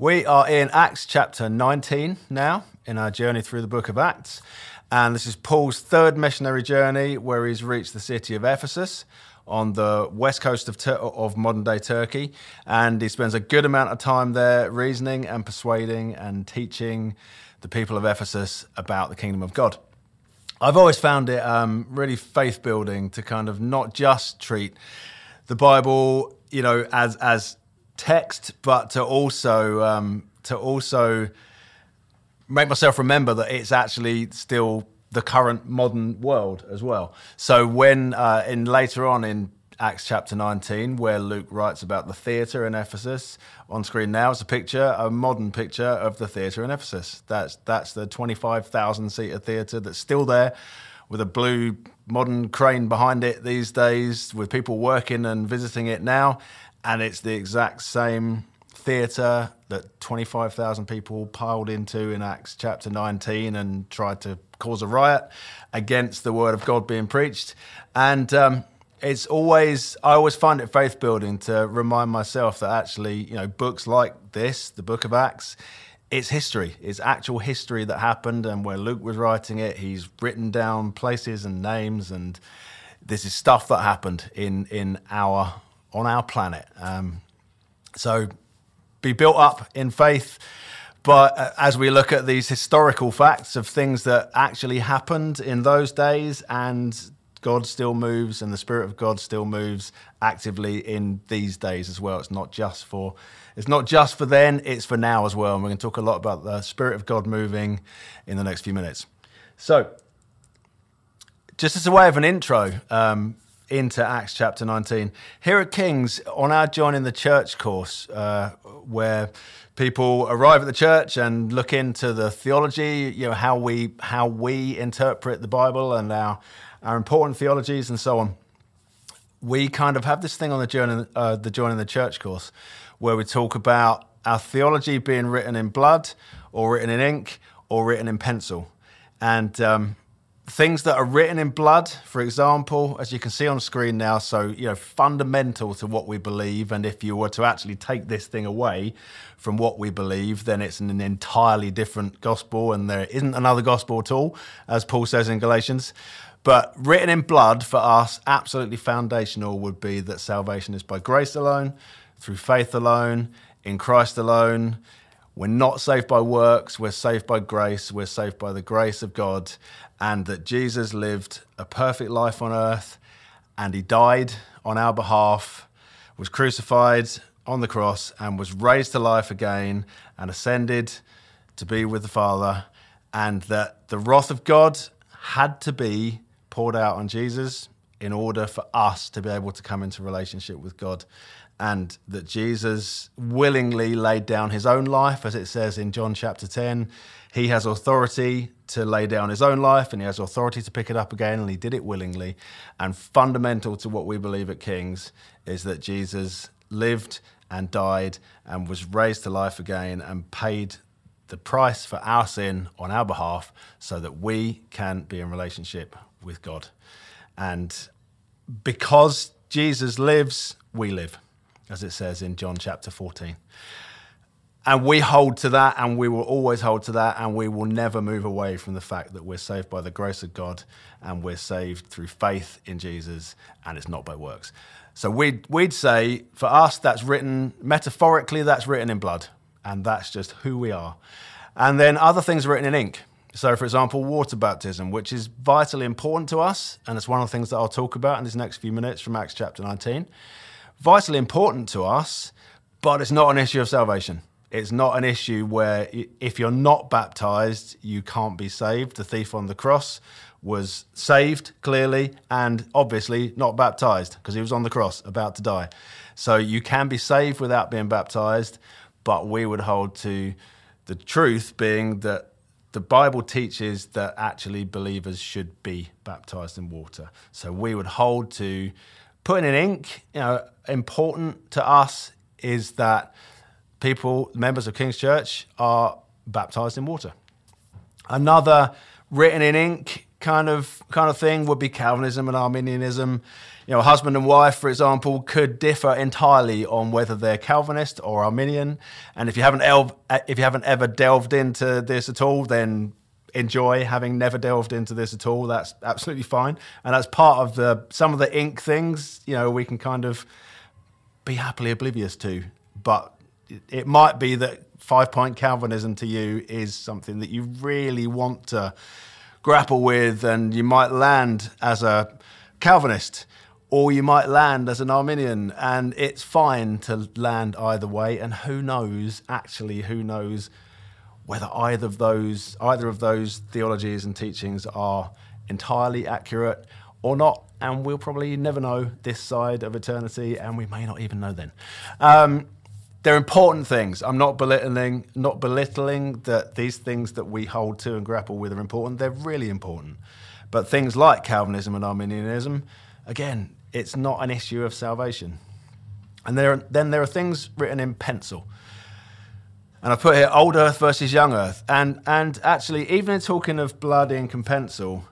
We are in Acts chapter 19 now, in our journey through the book of Acts. And this is Paul's third missionary journey, where he's reached the city of Ephesus on the west coast of modern-day Turkey. And he spends a good amount of time there reasoning and persuading and teaching the people of Ephesus about the kingdom of God. I've always found it really faith-building to kind of not just treat the Bible, you know, as text, but to also make myself remember that it's actually still the current modern world as well. So when in later on in Acts chapter 19, where Luke writes about the theatre in Ephesus, on screen now is a picture, a modern picture of the theatre in Ephesus. That's the 25,000-seater theatre that's still there, with a blue modern crane behind it these days, with people working and visiting it now. And it's the exact same theatre that 25,000 people piled into in Acts chapter 19 and tried to cause a riot against the word of God being preached. And I always find it faith-building to remind myself that actually, you know, books like this, the book of Acts, it's history. It's actual history that happened, and where Luke was writing it, he's written down places and names, and this is stuff that happened on our planet. So be built up in faith. But as we look at these historical facts of things that actually happened in those days, and God still moves and the Spirit of God still moves actively in these days as well. It's not just for then, it's for now as well. And we're going to talk a lot about the Spirit of God moving in the next few minutes. So just as a way of an intro into Acts chapter 19, here at King's, on our Joining the Church course, where people arrive at the church and look into the theology, you know, how we interpret the Bible and our important theologies and so on, we kind of have this thing on the Joining the Church course, where we talk about our theology being written in blood or written in ink or written in pencil. And things that are written in blood, for example, as you can see on screen now, so, you know, fundamental to what we believe. And if you were to actually take this thing away from what we believe, then it's an entirely different gospel, and there isn't another gospel at all, as Paul says in Galatians. But written in blood for us, absolutely foundational, would be that salvation is by grace alone, through faith alone, in Christ alone. We're not saved by works, we're saved by grace, we're saved by the grace of God, and that Jesus lived a perfect life on earth, and he died on our behalf, was crucified on the cross, and was raised to life again, and ascended to be with the Father, and that the wrath of God had to be poured out on Jesus in order for us to be able to come into relationship with God. And that Jesus willingly laid down his own life, as it says in John chapter 10. He has authority to lay down his own life, and he has authority to pick it up again, and he did it willingly. And fundamental to what we believe at King's is that Jesus lived and died and was raised to life again and paid the price for our sin on our behalf so that we can be in relationship with God. And because Jesus lives, we live, as it says in John chapter 14. And we hold to that, and we will always hold to that, and we will never move away from the fact that we're saved by the grace of God, and we're saved through faith in Jesus, and it's not by works. So we'd say, for us, that's written, metaphorically, that's written in blood, and that's just who we are. And then other things are written in ink. So, for example, water baptism, which is vitally important to us, and it's one of the things that I'll talk about in these next few minutes from Acts chapter 19. Vitally important to us, but it's not an issue of salvation. It's not an issue where if you're not baptized, you can't be saved. The thief on the cross was saved, clearly, and obviously not baptized, because he was on the cross, about to die. So you can be saved without being baptized, but we would hold to the truth being that the Bible teaches that actually believers should be baptized in water. So we would hold to putting in ink. You know, important to us is that people, members of King's Church, are baptized in water. Another written in ink kind of thing would be Calvinism and Arminianism. You know, husband and wife, for example, could differ entirely on whether they're Calvinist or Arminian. And if you haven't ever delved into this at all, then enjoy having never delved into this at all. That's absolutely fine, and that's part of some of the ink things. You know, we can kind of be happily oblivious to, but it might be that 5-point Calvinism to you is something that you really want to grapple with, and you might land as a Calvinist or you might land as an Arminian, and it's fine to land either way. And who knows whether either of those theologies and teachings are entirely accurate or not. And we'll probably never know this side of eternity, and we may not even know then. They're important things. I'm not belittling that these things that we hold to and grapple with are important. They're really important. But things like Calvinism and Arminianism, again, it's not an issue of salvation. And then there are things written in pencil. And I put here old earth versus young earth. And actually, even in talking of blood, ink and pencil,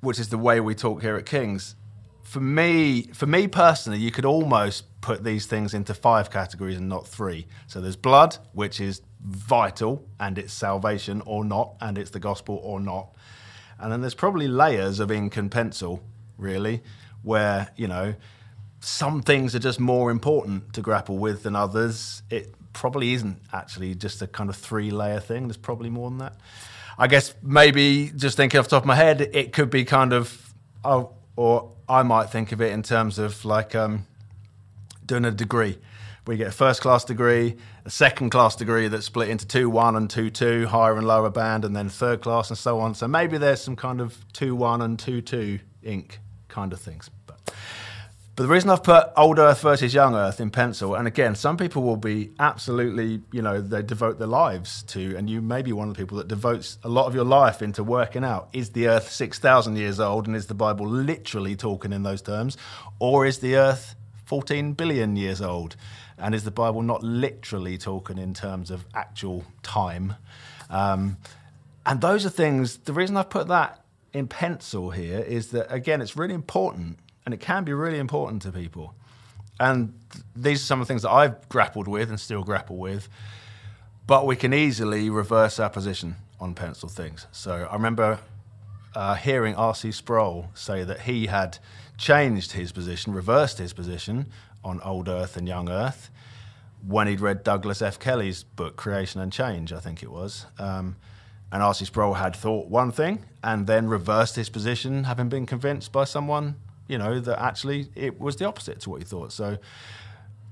which is the way we talk here at King's, for me personally, you could almost put these things into 5 categories and not 3. So there's blood, which is vital, and it's salvation or not, and it's the gospel or not. And then there's probably layers of ink and pencil, really, where, you know, some things are just more important to grapple with than others. It probably isn't actually just a kind of 3-layer thing. There's probably more than that. I guess maybe, just thinking off the top of my head, it could be kind of, or I might think of it in terms of like doing a degree. We get a first-class degree, a second-class degree that's split into 2-1 and 2-2, higher and lower band, and then third-class and so on. So maybe there's some kind of 2-1 and 2-2 ink kind of things. But the reason I've put old earth versus young earth in pencil, and again, some people will be absolutely, you know, they devote their lives to, and you may be one of the people that devotes a lot of your life into working out, is the earth 6,000 years old and is the Bible literally talking in those terms? Or is the earth 14 billion years old and is the Bible not literally talking in terms of actual time? And those are things, the reason I've put that in pencil here is that, again, it's really important. And it can be really important to people. And these are some of the things that I've grappled with and still grapple with. But we can easily reverse our position on pencil things. So I remember hearing R.C. Sproul say that he had changed his position, reversed his position on old earth and young earth when he'd read Douglas F. Kelly's book, Creation and Change, I think it was. And R.C. Sproul had thought one thing and then reversed his position, having been convinced by someone, you know, that actually it was the opposite to what you thought. So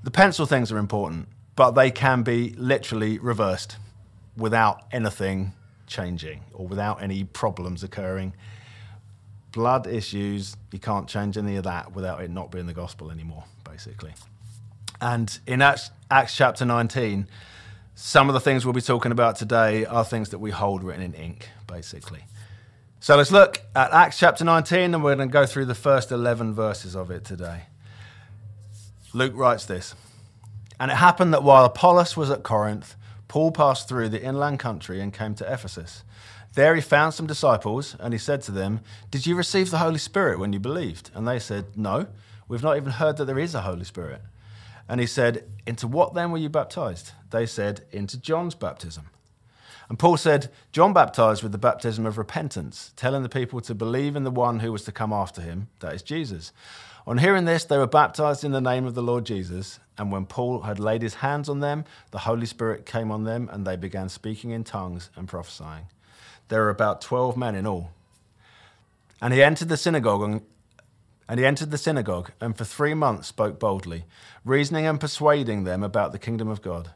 the pencil things are important, but they can be literally reversed without anything changing or without any problems occurring. Blood issues, you can't change any of that without it not being the gospel anymore, basically. And in Acts chapter 19, some of the things we'll be talking about today are things that we hold written in ink, basically. So let's look at Acts chapter 19, and we're going to go through the first 11 verses of it today. Luke writes this: "And it happened that while Apollos was at Corinth, Paul passed through the inland country and came to Ephesus. There he found some disciples, and he said to them, 'Did you receive the Holy Spirit when you believed?' And they said, 'No, we've not even heard that there is a Holy Spirit.' And he said, 'Into what then were you baptized?' They said, 'Into John's baptism.' And Paul said, 'John baptized with the baptism of repentance, telling the people to believe in the one who was to come after him, that is Jesus.' On hearing this, they were baptized in the name of the Lord Jesus. And when Paul had laid his hands on them, the Holy Spirit came on them, and they began speaking in tongues and prophesying. There were about 12 men in all. And he entered the synagogue and for 3 months spoke boldly, reasoning and persuading them about the kingdom of God.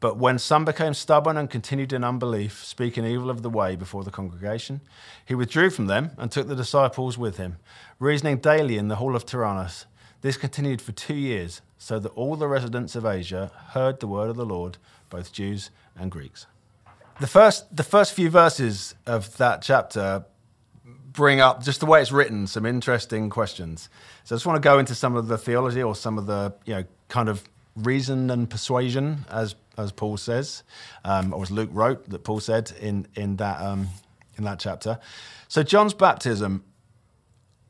But when some became stubborn and continued in unbelief, speaking evil of the way before the congregation, he withdrew from them and took the disciples with him, reasoning daily in the hall of Tyrannus. This continued for 2 years, so that all the residents of Asia heard the word of the Lord, both Jews and Greeks." The first few verses of that chapter bring up, just the way it's written, some interesting questions. So I just want to go into some of the theology, or some of the, you know, kind of reason and persuasion, as Paul says, or as Luke wrote, that Paul said in that in that chapter. So John's baptism,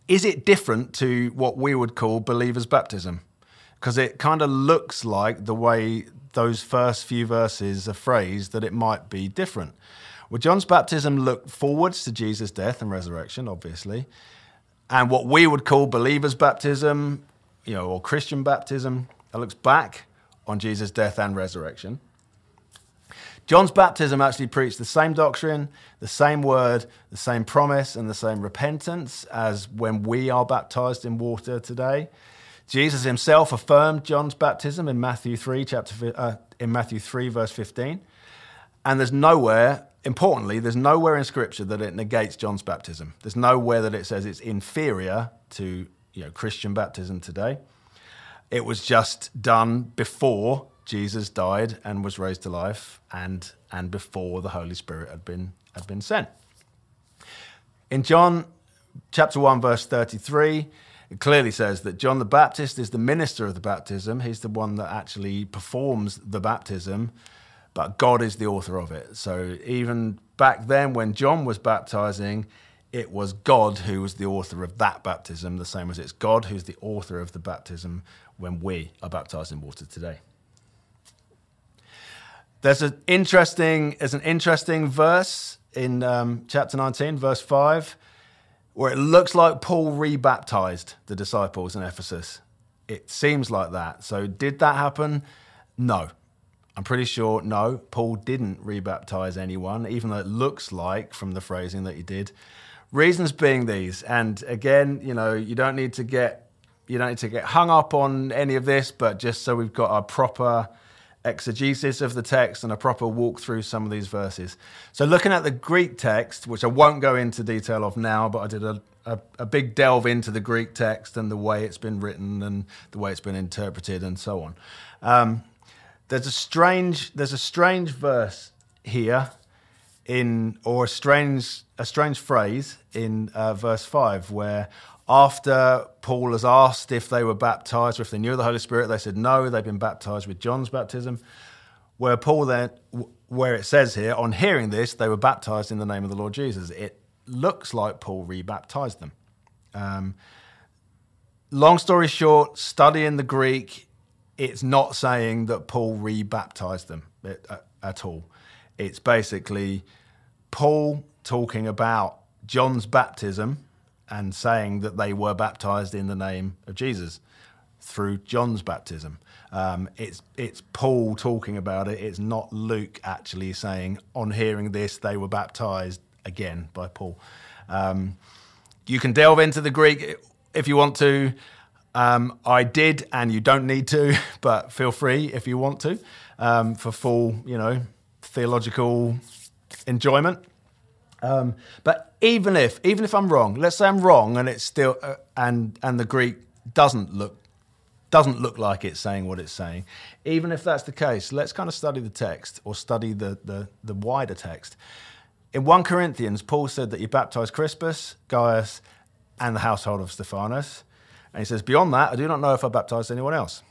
is it different to what we would call believers' baptism? Because it kind of looks like the way those first few verses are phrased that it might be different. Well, John's baptism looked forwards to Jesus' death and resurrection, obviously. And what we would call believers' baptism, you know, or Christian baptism, that looks back on Jesus' death and resurrection. John's baptism actually preached the same doctrine, the same word, the same promise, and the same repentance as when we are baptized in water today. Jesus himself affirmed John's baptism in Matthew 3, verse 15. And there's nowhere, importantly, there's nowhere in Scripture that it negates John's baptism. There's nowhere that it says it's inferior to, you know, Christian baptism today. It was just done before Jesus died and was raised to life, and before the Holy Spirit had been sent. In John chapter 1, verse 33, it clearly says that John the Baptist is the minister of the baptism. He's the one that actually performs the baptism, but God is the author of it. So even back then when John was baptizing, it was God who was the author of that baptism, the same as it's God who's the author of the baptism when we are baptized in water today. There's an interesting verse in chapter 19, verse 5, where it looks like Paul rebaptized the disciples in Ephesus. It seems like that. So did that happen? No. I'm pretty sure no, Paul didn't rebaptize anyone, even though it looks like from the phrasing that he did. Reasons being these, and again, you know, you don't need to get hung up on any of this, but just so we've got our proper exegesis of the text and a proper walk through some of these verses. So looking at the Greek text, which I won't go into detail of now, but I did a big delve into the Greek text and the way it's been written and the way it's been interpreted and so on. There's a strange verse here or a strange phrase in verse 5 where after Paul has asked if they were baptized or if they knew the Holy Spirit, they said no, they've been baptized with John's baptism. Where it says here, on hearing this, they were baptized in the name of the Lord Jesus. It looks like Paul rebaptized them. Long story short, studying the Greek, it's not saying that Paul rebaptized them at all. It's basically Paul talking about John's baptism and saying that they were baptized in the name of Jesus through John's baptism. It's Paul talking about it. It's not Luke actually saying, on hearing this, they were baptized again by Paul. You can delve into the Greek if you want to. I did, and you don't need to, but feel free if you want to, for full, you know, theological enjoyment. But even if I'm wrong, let's say I'm wrong, and it's still and the Greek doesn't look like it's saying what it's saying. Even if that's the case, let's kind of study the text or study the wider text. In 1 Corinthians, Paul said that he baptized Crispus, Gaius, and the household of Stephanas, and he says, beyond that, I do not know if I baptized anyone else.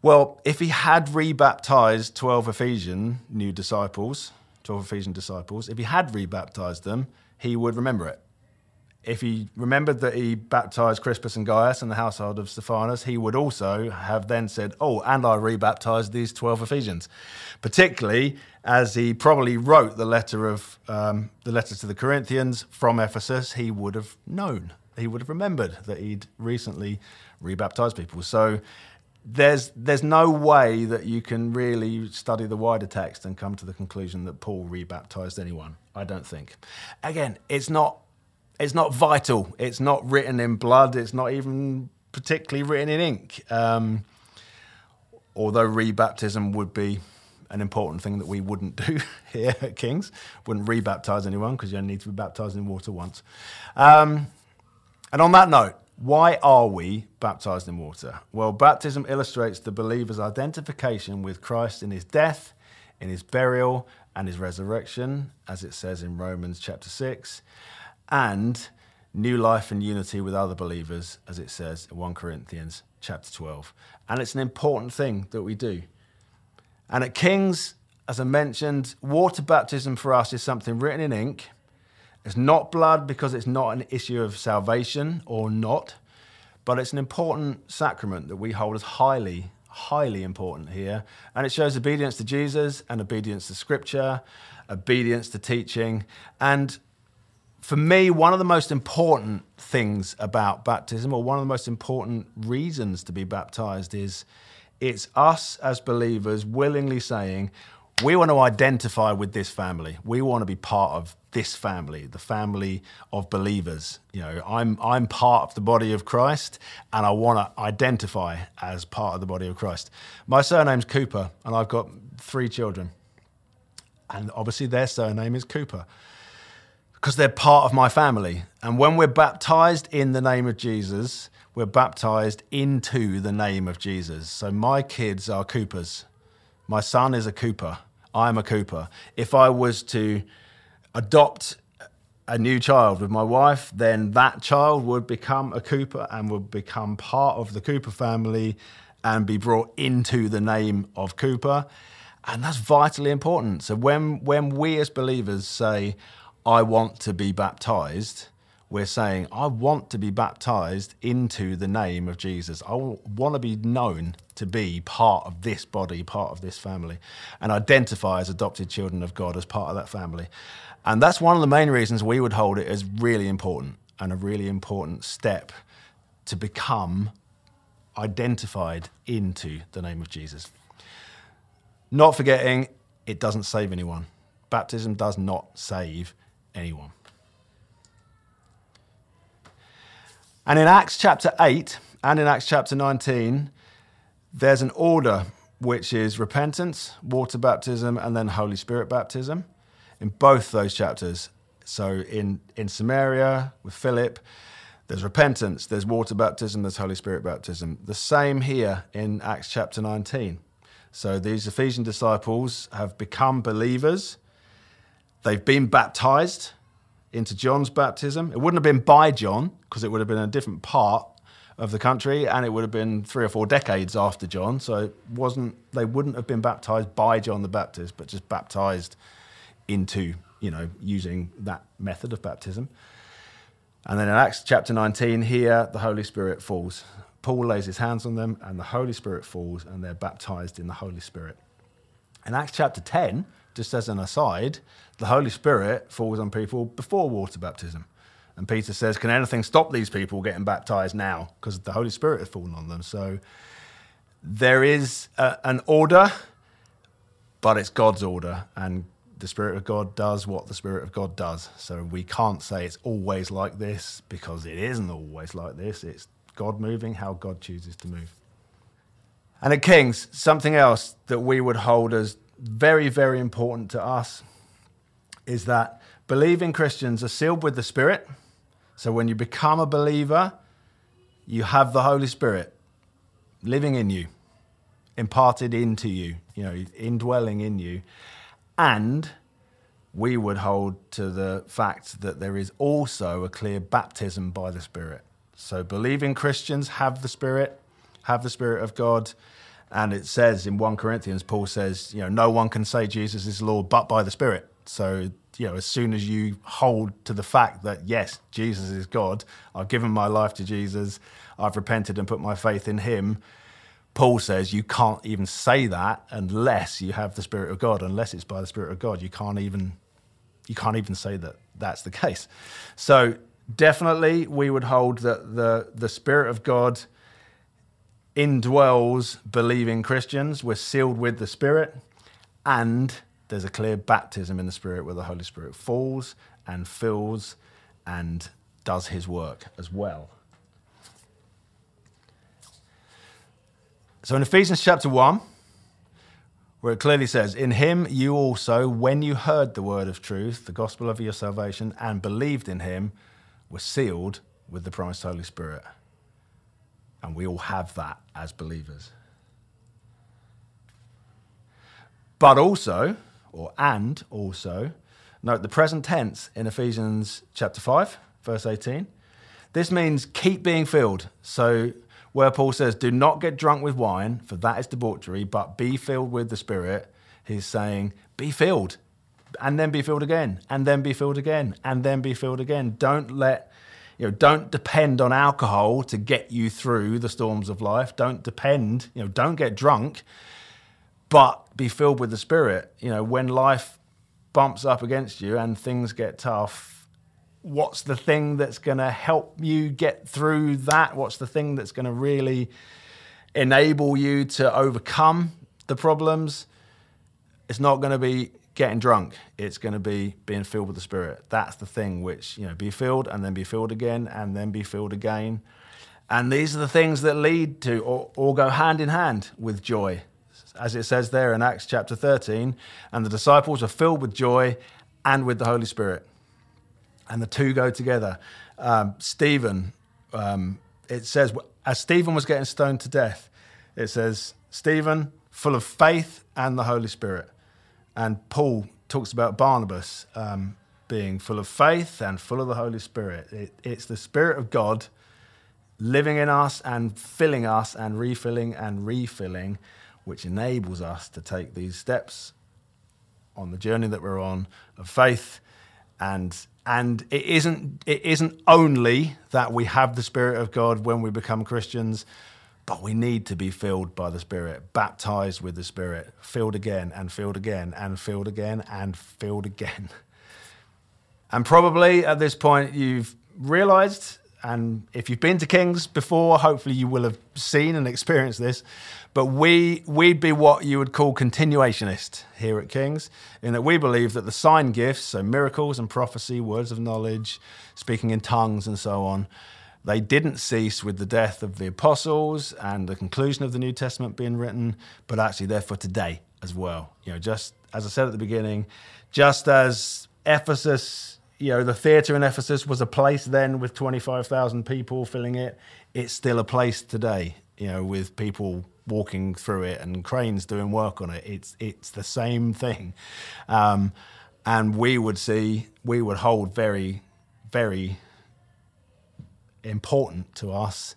Well, if he had rebaptized 12 Ephesian disciples, if he had rebaptized them, he would remember it. If he remembered that he baptized Crispus and Gaius and the household of Stephanas, he would also have then said, oh, and I rebaptized these 12 Ephesians, particularly as he probably wrote the letter to the Corinthians from Ephesus. He would have known. He would have remembered that he'd recently rebaptized people. So there's no way that you can really study the wider text and come to the conclusion that Paul rebaptized anyone, I don't think. Again, it's not vital. It's not written in blood. It's not even particularly written in ink. Although rebaptism would be an important thing that we wouldn't do here at King's. Wouldn't rebaptize anyone because you only need to be baptized in water once. And on that note, why are we baptized in water? Well, baptism illustrates the believer's identification with Christ in his death, in his burial, and his resurrection, as it says in Romans chapter 6, and new life and unity with other believers, as it says in 1 Corinthians chapter 12. And it's an important thing that we do. And at King's, As I mentioned, water baptism for us is something written in ink. It's not blood because it's not an issue of salvation or not, but it's an important sacrament that we hold as highly, highly important here. And it shows obedience to Jesus and obedience to Scripture, obedience to teaching. And for me, one of the most important things about baptism, or one of the most important reasons to be baptized, is it's us as believers willingly saying, we want to identify with this family. We want to be part of this family, the family of believers. You know, I'm part of the body of Christ, and I want to identify as part of the body of Christ. My surname's Cooper, and I've got 3 children. And obviously their surname is Cooper, because they're part of my family. And when we're baptized in the name of Jesus, we're baptized into the name of Jesus. So my kids are Coopers. My son is a Cooper. I'm a Cooper. If I was to adopt a new child with my wife, then that child would become a Cooper and would become part of the Cooper family and be brought into the name of Cooper. And that's vitally important. So when we as believers say, I want to be baptized, we're saying, I want to be baptized into the name of Jesus. I want to be known to be part of this body, part of this family, and identify as adopted children of God, as part of that family. And that's one of the main reasons we would hold it as really important, and a really important step to become identified into the name of Jesus. Not forgetting, it doesn't save anyone. Baptism does not save anyone. And in Acts chapter 8 and in Acts chapter 19, there's an order which is repentance, water baptism, and then Holy Spirit baptism in both those chapters. So in Samaria with Philip, there's repentance, there's water baptism, there's Holy Spirit baptism. The same here in Acts chapter 19. So these Ephesian disciples have become believers. They've been baptized into John's baptism. It wouldn't have been by John, because it would have been a different part of the country, and it would have been 3 or 4 decades after John, so it wasn't, they wouldn't have been baptized by John the Baptist, but just baptized into, you know, using that method of baptism. And then in Acts chapter 19 here, the Holy Spirit falls. Paul lays his hands on them, and the Holy Spirit falls, and they're baptized in the Holy Spirit. In Acts chapter 10, just as an aside, the Holy Spirit falls on people before water baptism. And Peter says, can anything stop these people getting baptized now? Because the Holy Spirit has fallen on them. So there is an order, but it's God's order. And the Spirit of God does what the Spirit of God does. So we can't say it's always like this, because it isn't always like this. It's God moving how God chooses to move. And at King's, something else that we would hold as very, very important to us is that believing Christians are sealed with the Spirit. So when you become a believer, you have the Holy Spirit living in you, imparted into you, you know, indwelling in you. And we would hold to the fact that there is also a clear baptism by the Spirit. So believing Christians have the Spirit of God. And it says in 1 Corinthians, Paul says, you know, no one can say Jesus is Lord but by the Spirit. So, you know, as soon as you hold to the fact that, yes, Jesus is God, I've given my life to Jesus, I've repented and put my faith in him, Paul says you can't even say that unless you have the Spirit of God, unless it's by the Spirit of God. You can't even say that that's the case. So definitely we would hold that the Spirit of God indwells believing Christians. We're sealed with the Spirit, and there's a clear baptism in the Spirit where the Holy Spirit falls and fills and does his work as well. So in Ephesians chapter 1, where it clearly says, in him you also, when you heard the word of truth, the gospel of your salvation, and believed in him, were sealed with the promised Holy Spirit. And we all have that as believers. But also, note the present tense in Ephesians chapter 5, verse 18. This means keep being filled. So where Paul says, do not get drunk with wine, for that is debauchery, but be filled with the Spirit, He's saying, be filled, and then be filled again, and then be filled again, and then be filled again. Don't depend on alcohol to get you through the storms of life. Don't get drunk, but be filled with the Spirit. When life bumps up against you and things get tough, what's the thing that's going to help you get through that? What's the thing that's going to really enable you to overcome the problems? It's not going to be getting drunk. It's going to be being filled with the Spirit. That's the thing which, be filled and then be filled again and then be filled again. And these are the things that lead to or go hand in hand with joy. As it says there in Acts chapter 13, and the disciples are filled with joy and with the Holy Spirit. And the two go together. Stephen, it says, as Stephen was getting stoned to death, it says, Stephen, full of faith and the Holy Spirit. And Paul talks about Barnabas being full of faith and full of the Holy Spirit. It's the Spirit of God living in us and filling us and refilling, which enables us to take these steps on the journey that we're on of faith. And it isn't only that we have the Spirit of God when we become Christians, but we need to be filled by the Spirit, baptized with the Spirit, filled again and filled again and filled again and filled again. And probably at this point you've realized, and if you've been to King's before, hopefully you will have seen and experienced this, but we'd be what you would call continuationist here at King's, in that we believe that the sign gifts, so miracles and prophecy, words of knowledge, speaking in tongues and so on, they didn't cease with the death of the apostles and the conclusion of the New Testament being written, but actually they're for today as well. Just as I said at the beginning, just as Ephesus, the theatre in Ephesus was a place then with 25,000 people filling it, it's still a place today, with people walking through it and cranes doing work on it. It's the same thing. And we would hold very, very important to us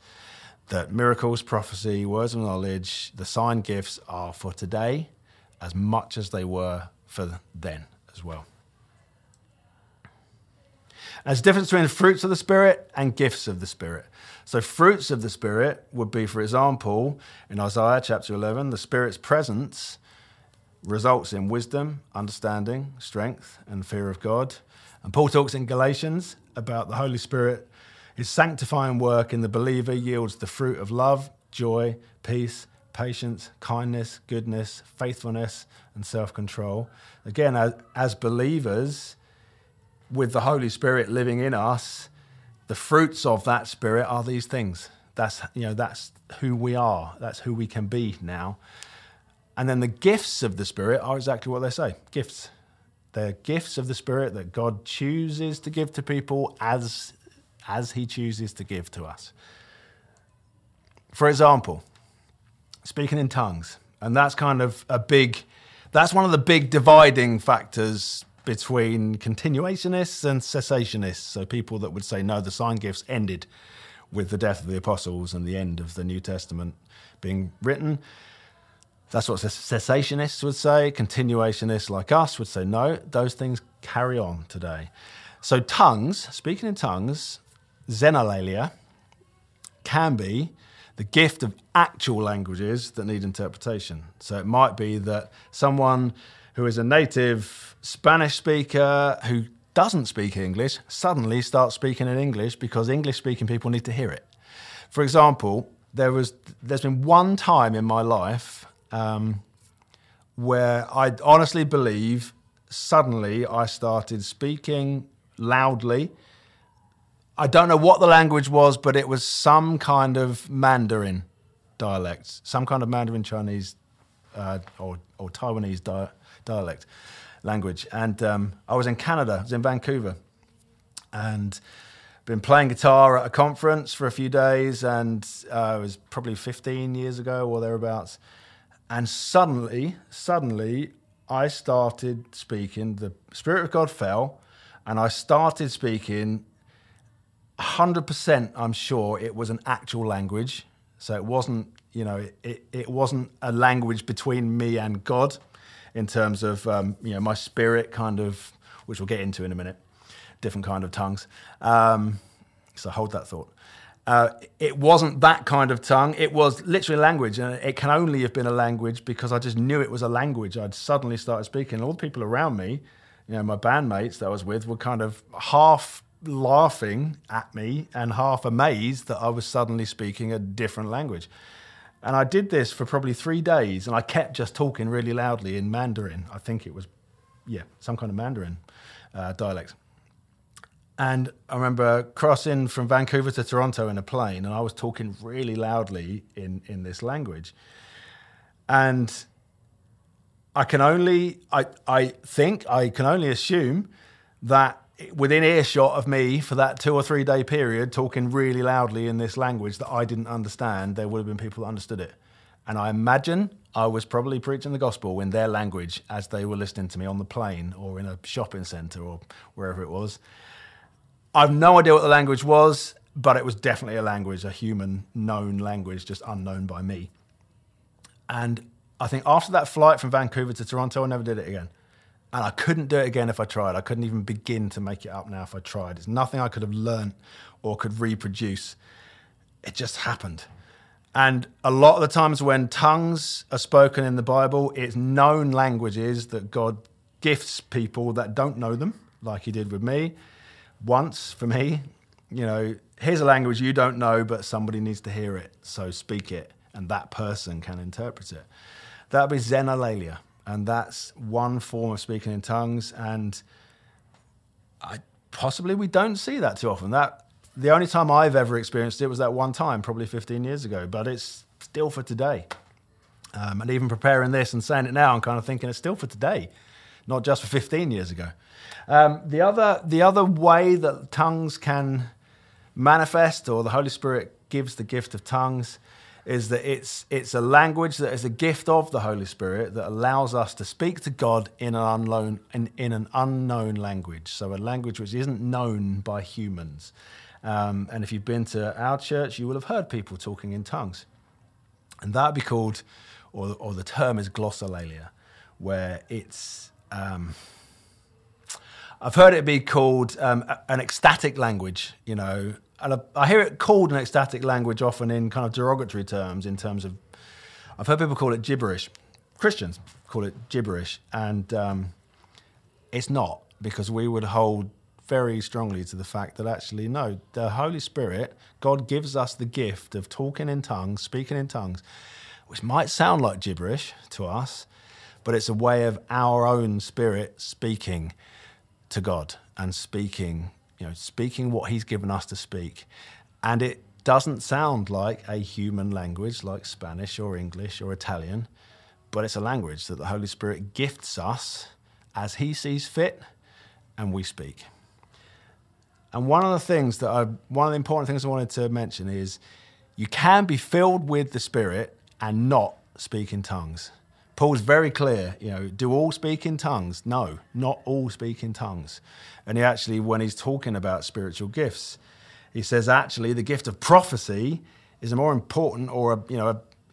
that miracles, prophecy, words of knowledge, the sign gifts are for today as much as they were for then as well. There's a difference between fruits of the Spirit and gifts of the Spirit. So fruits of the Spirit would be, for example, in Isaiah chapter 11, the Spirit's presence results in wisdom, understanding, strength, and fear of God. And Paul talks in Galatians about the Holy Spirit. His sanctifying work in the believer yields the fruit of love, joy, peace, patience, kindness, goodness, faithfulness, and self-control. Again, as believers, with the Holy Spirit living in us, the fruits of that Spirit are these things. That's who we are. That's who we can be now. And then the gifts of the Spirit are exactly what they say, gifts. They're gifts of the Spirit that God chooses to give to people as he chooses to give to us. For example, speaking in tongues, and that's kind of that's one of the big dividing factors between continuationists and cessationists, so people that would say, no, the sign gifts ended with the death of the apostles and the end of the New Testament being written. That's what cessationists would say. Continuationists like us would say, no, those things carry on today. So tongues, speaking in tongues, xenolalia, can be the gift of actual languages that need interpretation. So it might be that someone who is a native Spanish speaker who doesn't speak English suddenly starts speaking in English because English-speaking people need to hear it. For example, there's been one time in my life where I honestly believe suddenly I started speaking loudly. I don't know what the language was, but it was some kind of Mandarin dialect, some kind of Mandarin Chinese or Taiwanese dialect language. And I was in Canada, I was in Vancouver, and been playing guitar at a conference for a few days, and it was probably 15 years ago or thereabouts. And suddenly I started speaking, the Spirit of God fell, and I started speaking 100%, I'm sure it was an actual language. So it wasn't a language between me and God. in terms of my spirit, kind of, which we'll get into in a minute, different kind of tongues. So hold that thought. It wasn't that kind of tongue. It was literally language, and it can only have been a language because I just knew it was a language. I'd suddenly started speaking. All the people around me, my bandmates that I was with, were kind of half laughing at me and half amazed that I was suddenly speaking a different language. And I did this for probably 3 days, and I kept just talking really loudly in Mandarin. I think it was, some kind of Mandarin dialect. And I remember crossing from Vancouver to Toronto in a plane, and I was talking really loudly in this language. And I can only assume that within earshot of me for that 2 or 3 day period, talking really loudly in this language that I didn't understand, there would have been people that understood it. And I imagine I was probably preaching the gospel in their language as they were listening to me on the plane or in a shopping center or wherever it was. I've no idea what the language was, but it was definitely a language, a human known language, just unknown by me. And I think after that flight from Vancouver to Toronto, I never did it again. And I couldn't do it again if I tried. I couldn't even begin to make it up now if I tried. It's nothing I could have learned or could reproduce. It just happened. And a lot of the times when tongues are spoken in the Bible, it's known languages that God gifts people that don't know them, like he did with me. Once for me, here's a language you don't know, but somebody needs to hear it. So speak it, and that person can interpret it. That would be xenolalia. And that's one form of speaking in tongues, and possibly we don't see that too often. The only time I've ever experienced it was that one time, probably 15 years ago, but it's still for today. And even preparing this and saying it now, I'm kind of thinking it's still for today, not just for 15 years ago. The other way that tongues can manifest, or the Holy Spirit gives the gift of tongues, is that it's a language that is a gift of the Holy Spirit that allows us to speak to God in an unknown language, so a language which isn't known by humans. And if you've been to our church, you will have heard people talking in tongues. And that would be called, or the term is glossolalia, where it's... I've heard it be called an ecstatic language, And I hear it called an ecstatic language often in kind of derogatory terms, in terms of, I've heard people call it gibberish. Christians call it gibberish. And it's not, because we would hold very strongly to the fact that actually, no, the Holy Spirit, God gives us the gift of talking in tongues, speaking in tongues, which might sound like gibberish to us, but it's a way of our own spirit speaking to God and speaking what he's given us to speak. And it doesn't sound like a human language like Spanish or English or Italian, but it's a language that the Holy Spirit gifts us as he sees fit, and we speak. And one of the important things I wanted to mention is you can be filled with the Spirit and not speak in tongues. Paul's very clear, do all speak in tongues? No, not all speak in tongues. And he actually, when he's talking about spiritual gifts, he says, actually, the gift of prophecy is a more important,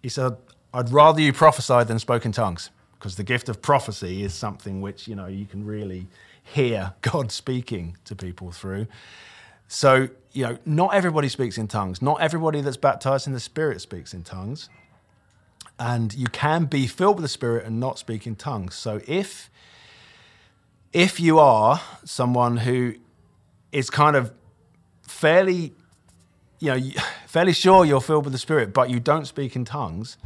he said, I'd rather you prophesy than spoke in tongues, because the gift of prophecy is something which, you can really hear God speaking to people through. So, not everybody speaks in tongues. Not everybody that's baptized in the Spirit speaks in tongues. And you can be filled with the Spirit and not speak in tongues. So if you are someone who is kind of fairly sure you're filled with the Spirit, but you don't speak in tongues,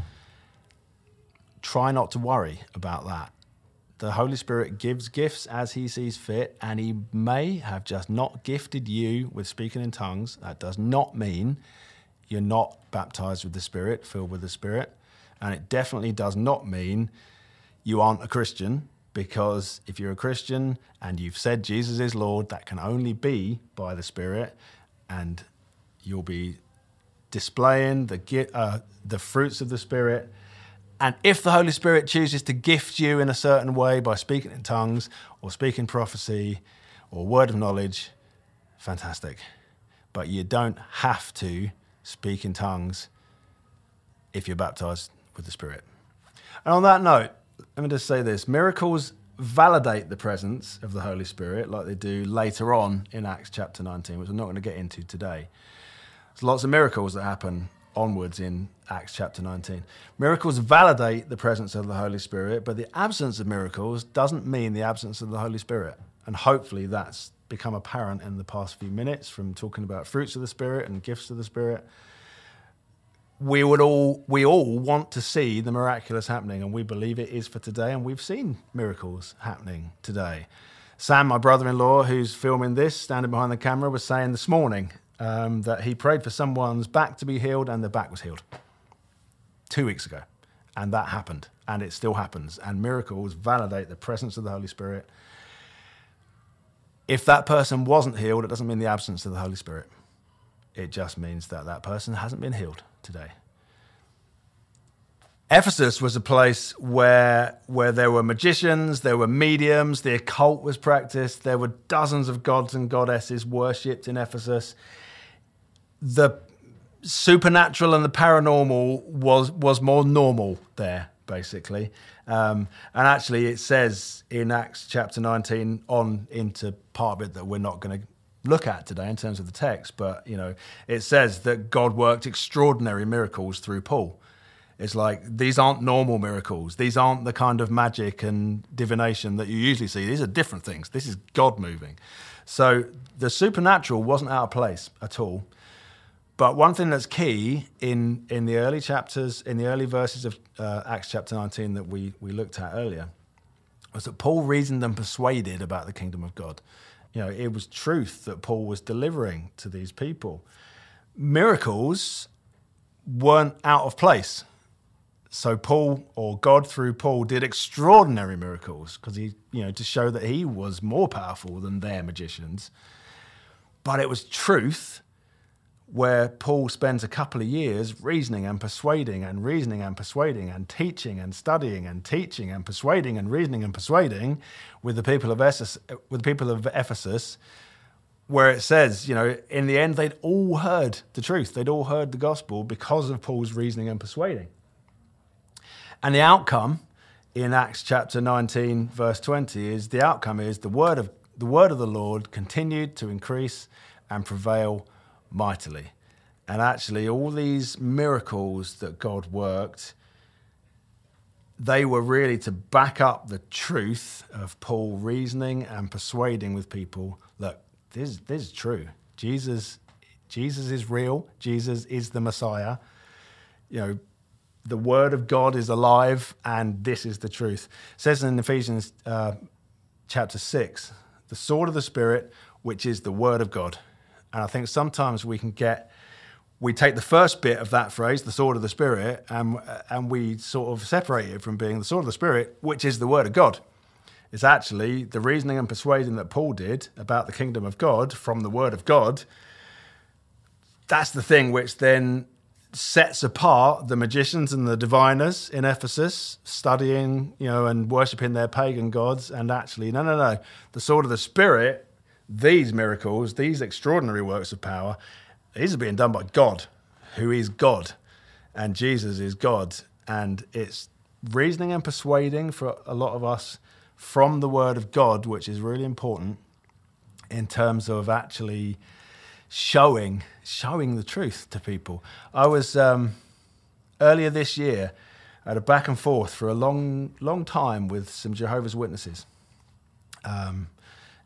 try not to worry about that. The Holy Spirit gives gifts as he sees fit, and he may have just not gifted you with speaking in tongues. That does not mean you're not baptized with the Spirit, filled with the Spirit. And it definitely does not mean you aren't a Christian, because if you're a Christian and you've said Jesus is Lord, that can only be by the Spirit, and you'll be displaying the fruits of the Spirit. And if the Holy Spirit chooses to gift you in a certain way by speaking in tongues or speaking prophecy or word of knowledge, fantastic. But you don't have to speak in tongues if you're baptized with the Spirit. And on that note, Let me just say this. Miracles validate the presence of the Holy Spirit like they do later on in Acts chapter 19, which I'm not going to get into today. There's lots of miracles that happen onwards in Acts chapter 19. Miracles validate the presence of the Holy Spirit, but the absence of miracles doesn't mean the absence of the Holy Spirit. And hopefully that's become apparent in the past few minutes from talking about fruits of the Spirit and gifts of the Spirit. We all want to see the miraculous happening, and we believe it is for today, and we've seen miracles happening today. Sam, my brother-in-law, who's filming this, standing behind the camera, was saying this morning that he prayed for someone's back to be healed, and their back was healed 2 weeks ago, and that happened, and it still happens, and miracles validate the presence of the Holy Spirit. If that person wasn't healed, it doesn't mean the absence of the Holy Spirit. It just means that that person hasn't been healed today. Ephesus was a place where there were magicians, there were mediums, the occult was practiced, there were dozens of gods and goddesses worshipped in Ephesus. The supernatural and the paranormal was more normal there, basically. And actually it says in Acts chapter 19 on into part of it that we're not going to look at today in terms of the text, but you know, it says that God worked extraordinary miracles through Paul. It's like, these aren't normal miracles. These aren't the kind of magic and divination that you usually see. These are different things. This is God moving. So the supernatural wasn't out of place at all. But one thing that's key in the early chapters, in the early verses of Acts chapter 19 that we looked at earlier, was that Paul reasoned and persuaded about the kingdom of God. You know, it was truth that Paul was delivering to these people. Miracles weren't out of place. So Paul, or God through Paul, did extraordinary miracles because he, you know, to show that he was more powerful than their magicians. But it was truth where Paul spends a couple of years reasoning and persuading and teaching and studying and teaching and persuading and reasoning and persuading with the people of Ephesus, where it says, you know, in the end, they'd all heard the truth. They'd all heard the gospel because of Paul's reasoning and persuading. And the outcome in Acts chapter 19, verse 20 is the word of the Lord continued to increase and prevail mightily. And actually all these miracles that God worked, they were really to back up the truth of Paul reasoning and persuading with people, look, this is true. Jesus is real. Jesus is the Messiah. You know, the word of God is alive, and this is the truth. It says in Ephesians chapter 6, the sword of the Spirit, which is the word of God. And I think sometimes we take the first bit of that phrase, the sword of the Spirit, and we sort of separate it from being the sword of the Spirit, which is the word of God. It's actually the reasoning and persuading that Paul did about the kingdom of God from the word of God. That's the thing which then sets apart the magicians and the diviners in Ephesus, studying, you know, and worshipping their pagan gods. And actually, no, the sword of the Spirit, these miracles, these extraordinary works of power, these are being done by God, who is God, and Jesus is God. And it's reasoning and persuading for a lot of us from the word of God, which is really important in terms of actually showing the truth to people. I was, earlier this year, at a back and forth for a long time with some Jehovah's Witnesses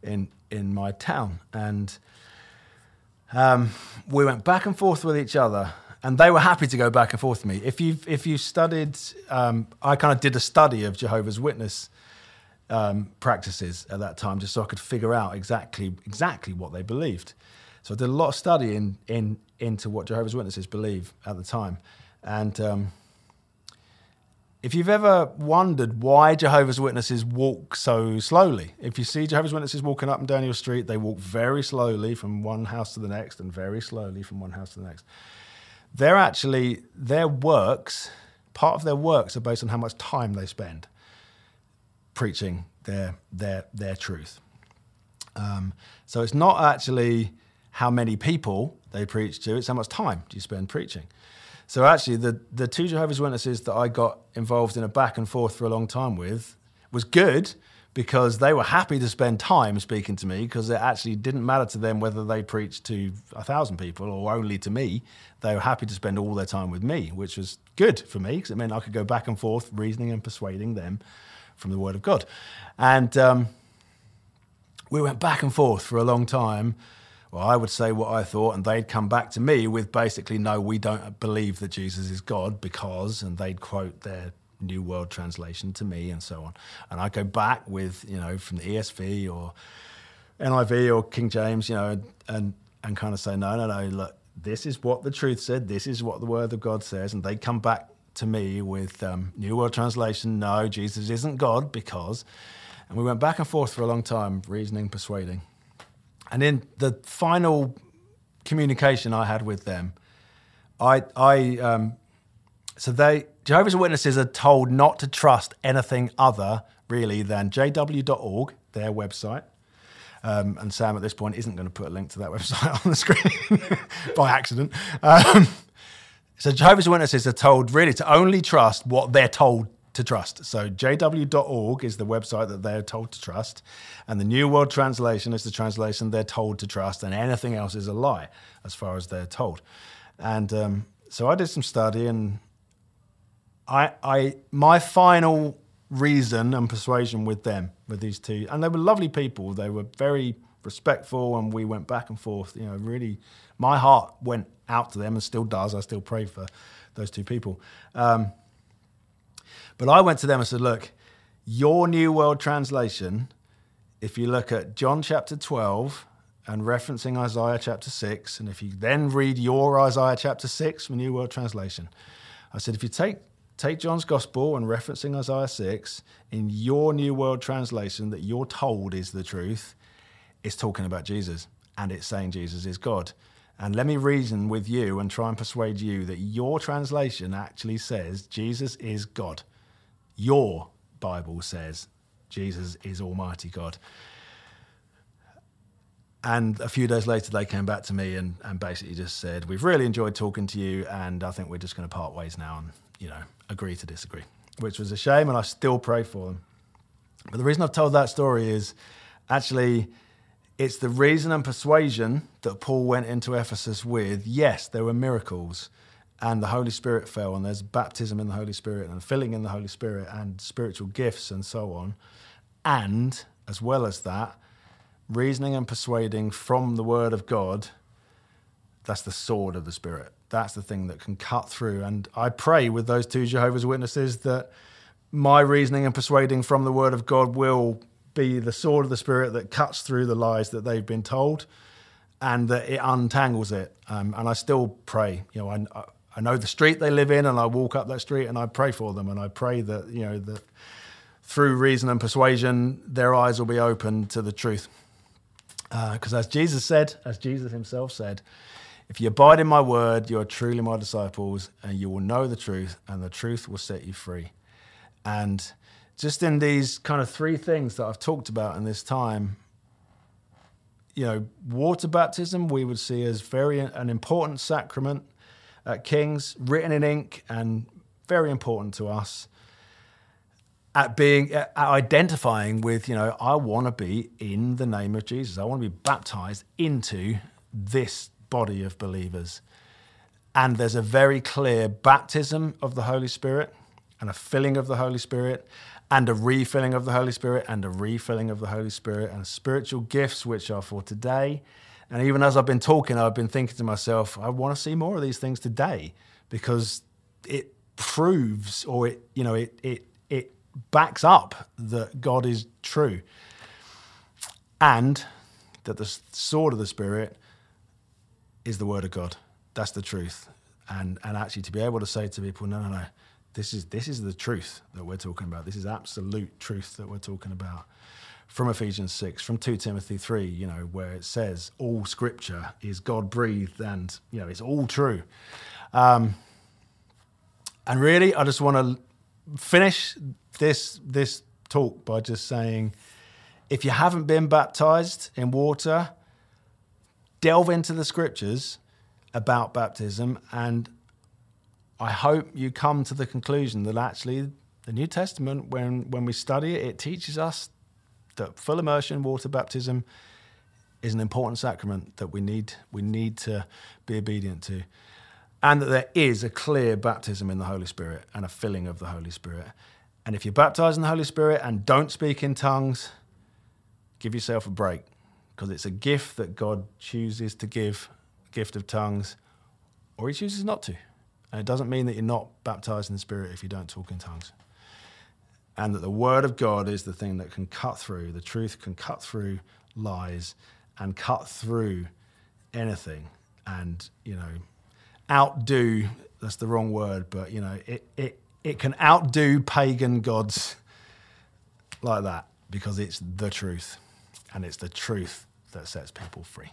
in my town, and we went back and forth with each other, and they were happy to go back and forth with me. If you studied, I kind of did a study of Jehovah's Witness practices at that time, just so I could figure out exactly what they believed. So I did a lot of study into what Jehovah's Witnesses believe at the time. And if you've ever wondered why Jehovah's Witnesses walk so slowly, if you see Jehovah's Witnesses walking up and down your street, they walk very slowly from one house to the next and very slowly from one house to the next. They're actually, part of their works are based on how much time they spend preaching their truth. So it's not actually how many people they preach to, it's how much time do you spend preaching. So actually, the two Jehovah's Witnesses that I got involved in a back and forth for a long time with was good, because they were happy to spend time speaking to me, because it actually didn't matter to them whether they preached to 1,000 people or only to me. They were happy to spend all their time with me, which was good for me, because it meant I could go back and forth reasoning and persuading them from the Word of God. And we went back and forth for a long time. Well, I would say what I thought, and they'd come back to me with basically, no, we don't believe that Jesus is God because, and they'd quote their New World Translation to me and so on. And I go back with, you know, from the ESV or NIV or King James, you know, and kind of say, no, look, this is what the truth said. This is what the Word of God says. And they come back to me with New World Translation, no, Jesus isn't God because. And we went back and forth for a long time, reasoning, persuading. And in the final communication I had with them, Jehovah's Witnesses are told not to trust anything other, really, than jw.org, their website. And Sam, at this point, isn't going to put a link to that website on the screen by accident. So Jehovah's Witnesses are told, really, to only trust what they're told to trust. So jw.org is the website that they're told to trust, and the New World Translation is the translation they're told to trust, and anything else is a lie, as far as they're told. And so I did some study, and my final reason and persuasion with them, with these two, and they were lovely people. They were very respectful, and we went back and forth. You know, really, my heart went out to them and still does. I still pray for those two people. But I went to them and said, look, your New World Translation, if you look at John chapter 12 and referencing Isaiah chapter 6, and if you then read your Isaiah chapter 6 from New World Translation, I said, if you take John's Gospel and referencing Isaiah 6 in your New World Translation that you're told is the truth, it's talking about Jesus, and it's saying Jesus is God. And let me reason with you and try and persuade you that your translation actually says Jesus is God. Your Bible says Jesus is Almighty God. And a few days later, they came back to me and basically just said, we've really enjoyed talking to you, and I think we're just going to part ways now and, you know, agree to disagree, which was a shame, and I still pray for them. But the reason I've told that story is actually it's the reason and persuasion that Paul went into Ephesus with. Yes, there were miracles, and the Holy Spirit fell, and there's baptism in the Holy Spirit and filling in the Holy Spirit and spiritual gifts and so on. And as well as that, reasoning and persuading from the Word of God, that's the sword of the Spirit. That's the thing that can cut through. And I pray with those two Jehovah's Witnesses that my reasoning and persuading from the Word of God will be the sword of the Spirit that cuts through the lies that they've been told, and that it untangles it. And I still pray. You know, I know the street they live in, and I walk up that street and I pray for them, and I pray that, you know, that through reason and persuasion, their eyes will be open to the truth. Because as Jesus said, as Jesus himself said, if you abide in my word, you are truly my disciples, and you will know the truth, and the truth will set you free. And just in these kind of three things that I've talked about in this time, you know, water baptism we would see as an important sacrament at King's, written in ink and very important to us at identifying with, you know, I want to be in the name of Jesus. I want to be baptized into this body of believers. And there's a very clear baptism of the Holy Spirit and a filling of the Holy Spirit and a refilling of the Holy Spirit and a refilling of the Holy Spirit and spiritual gifts, which are for today. And even as I've been talking, I've been thinking to myself, I want to see more of these things today, because it proves, or it, you know, it backs up that God is true, and that the sword of the Spirit is the Word of God. That's the truth. And actually to be able to say to people, no, this is the truth that we're talking about. This is absolute truth that we're talking about. From Ephesians 6, from 2 Timothy 3, you know, where it says all Scripture is God-breathed, and, you know, it's all true. And really, I just want to finish this talk by just saying, if you haven't been baptized in water, delve into the Scriptures about baptism. And I hope you come to the conclusion that actually the New Testament, when we study it, it teaches us that full immersion, water baptism, is an important sacrament that we need to be obedient to. And that there is a clear baptism in the Holy Spirit and a filling of the Holy Spirit. And if you're baptized in the Holy Spirit and don't speak in tongues, give yourself a break, because it's a gift that God chooses to give, gift of tongues, or he chooses not to. And it doesn't mean that you're not baptized in the Spirit if you don't talk in tongues. And that the word of God is the thing that can cut through, the truth can cut through lies and cut through anything. And, you know, outdo, that's the wrong word, but, you know, it can outdo pagan gods like that, because it's the truth, and it's the truth that sets people free.